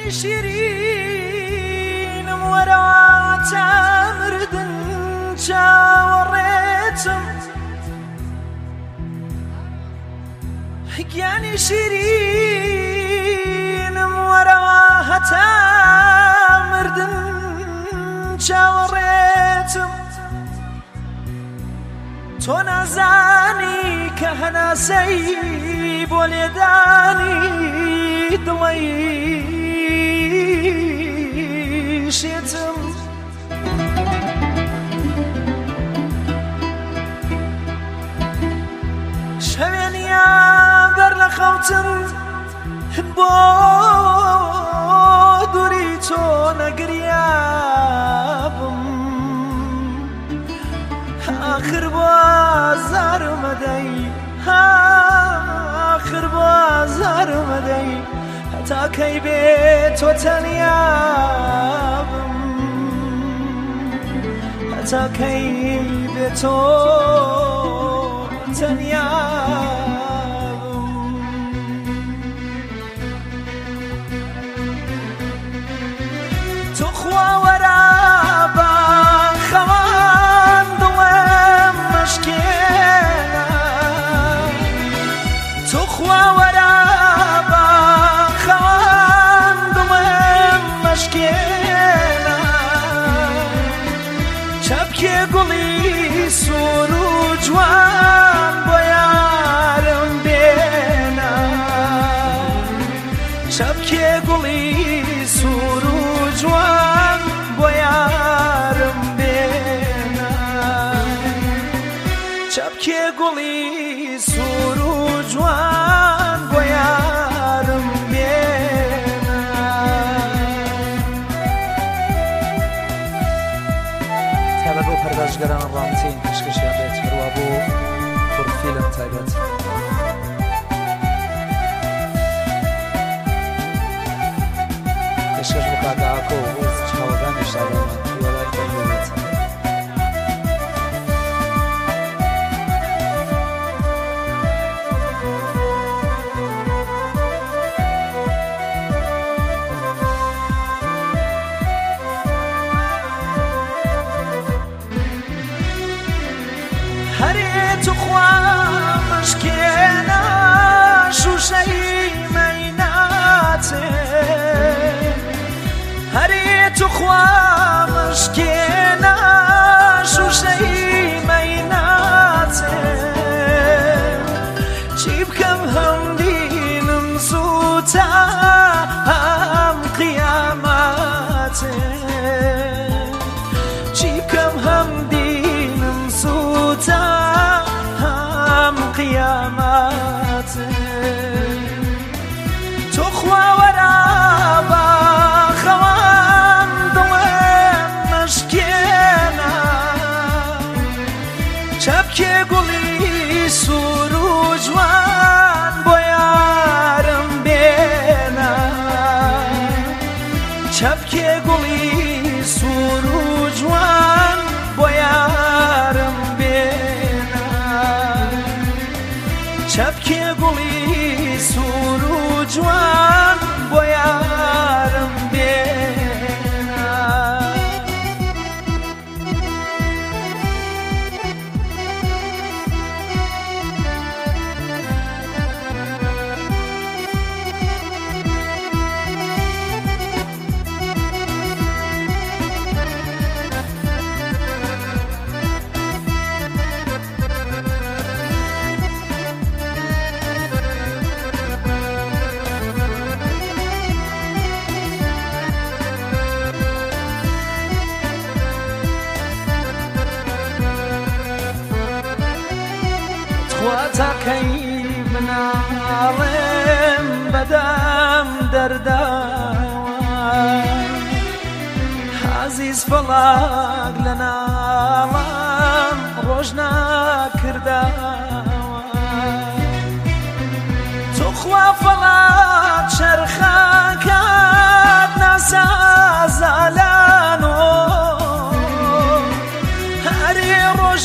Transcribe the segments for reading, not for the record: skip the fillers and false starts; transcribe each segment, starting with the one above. ابن شيرين ورات مردن جاوريتم يعني شيرين ورات مردن جاوريتم تو نزانی که هنسی بولیدانی دوی شیتم شمینیا بر لخوتم با دوری تو نگریابم آخر بازار مدعی آخر بازار مدعی تا کی به تو تنیابم تا کی به تو تنیابم تو خواه ورابا گران رامتین عشقش یادت روابو پر فیلم تایبت عشقش مقاده اکو بوز چهودن اشتران یولای بلیویت تو خواهش که نشوشی مینات چیب کم هم دینم زوده هم قیامت چیب کم هم دینم زوده هم قیامت تو خواه عزیز فلاق لنالم روش نکردم تو خواه فلاق شرخکت نسازالانو هری روش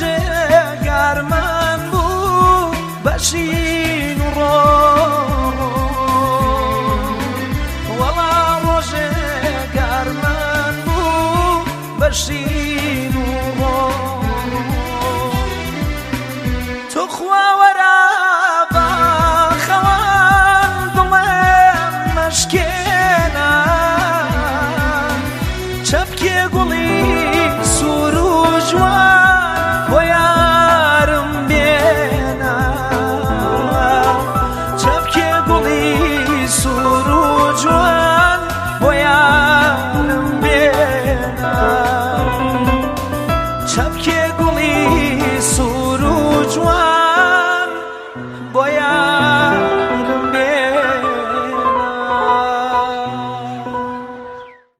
گرمن بود بشین رو والا روش شب که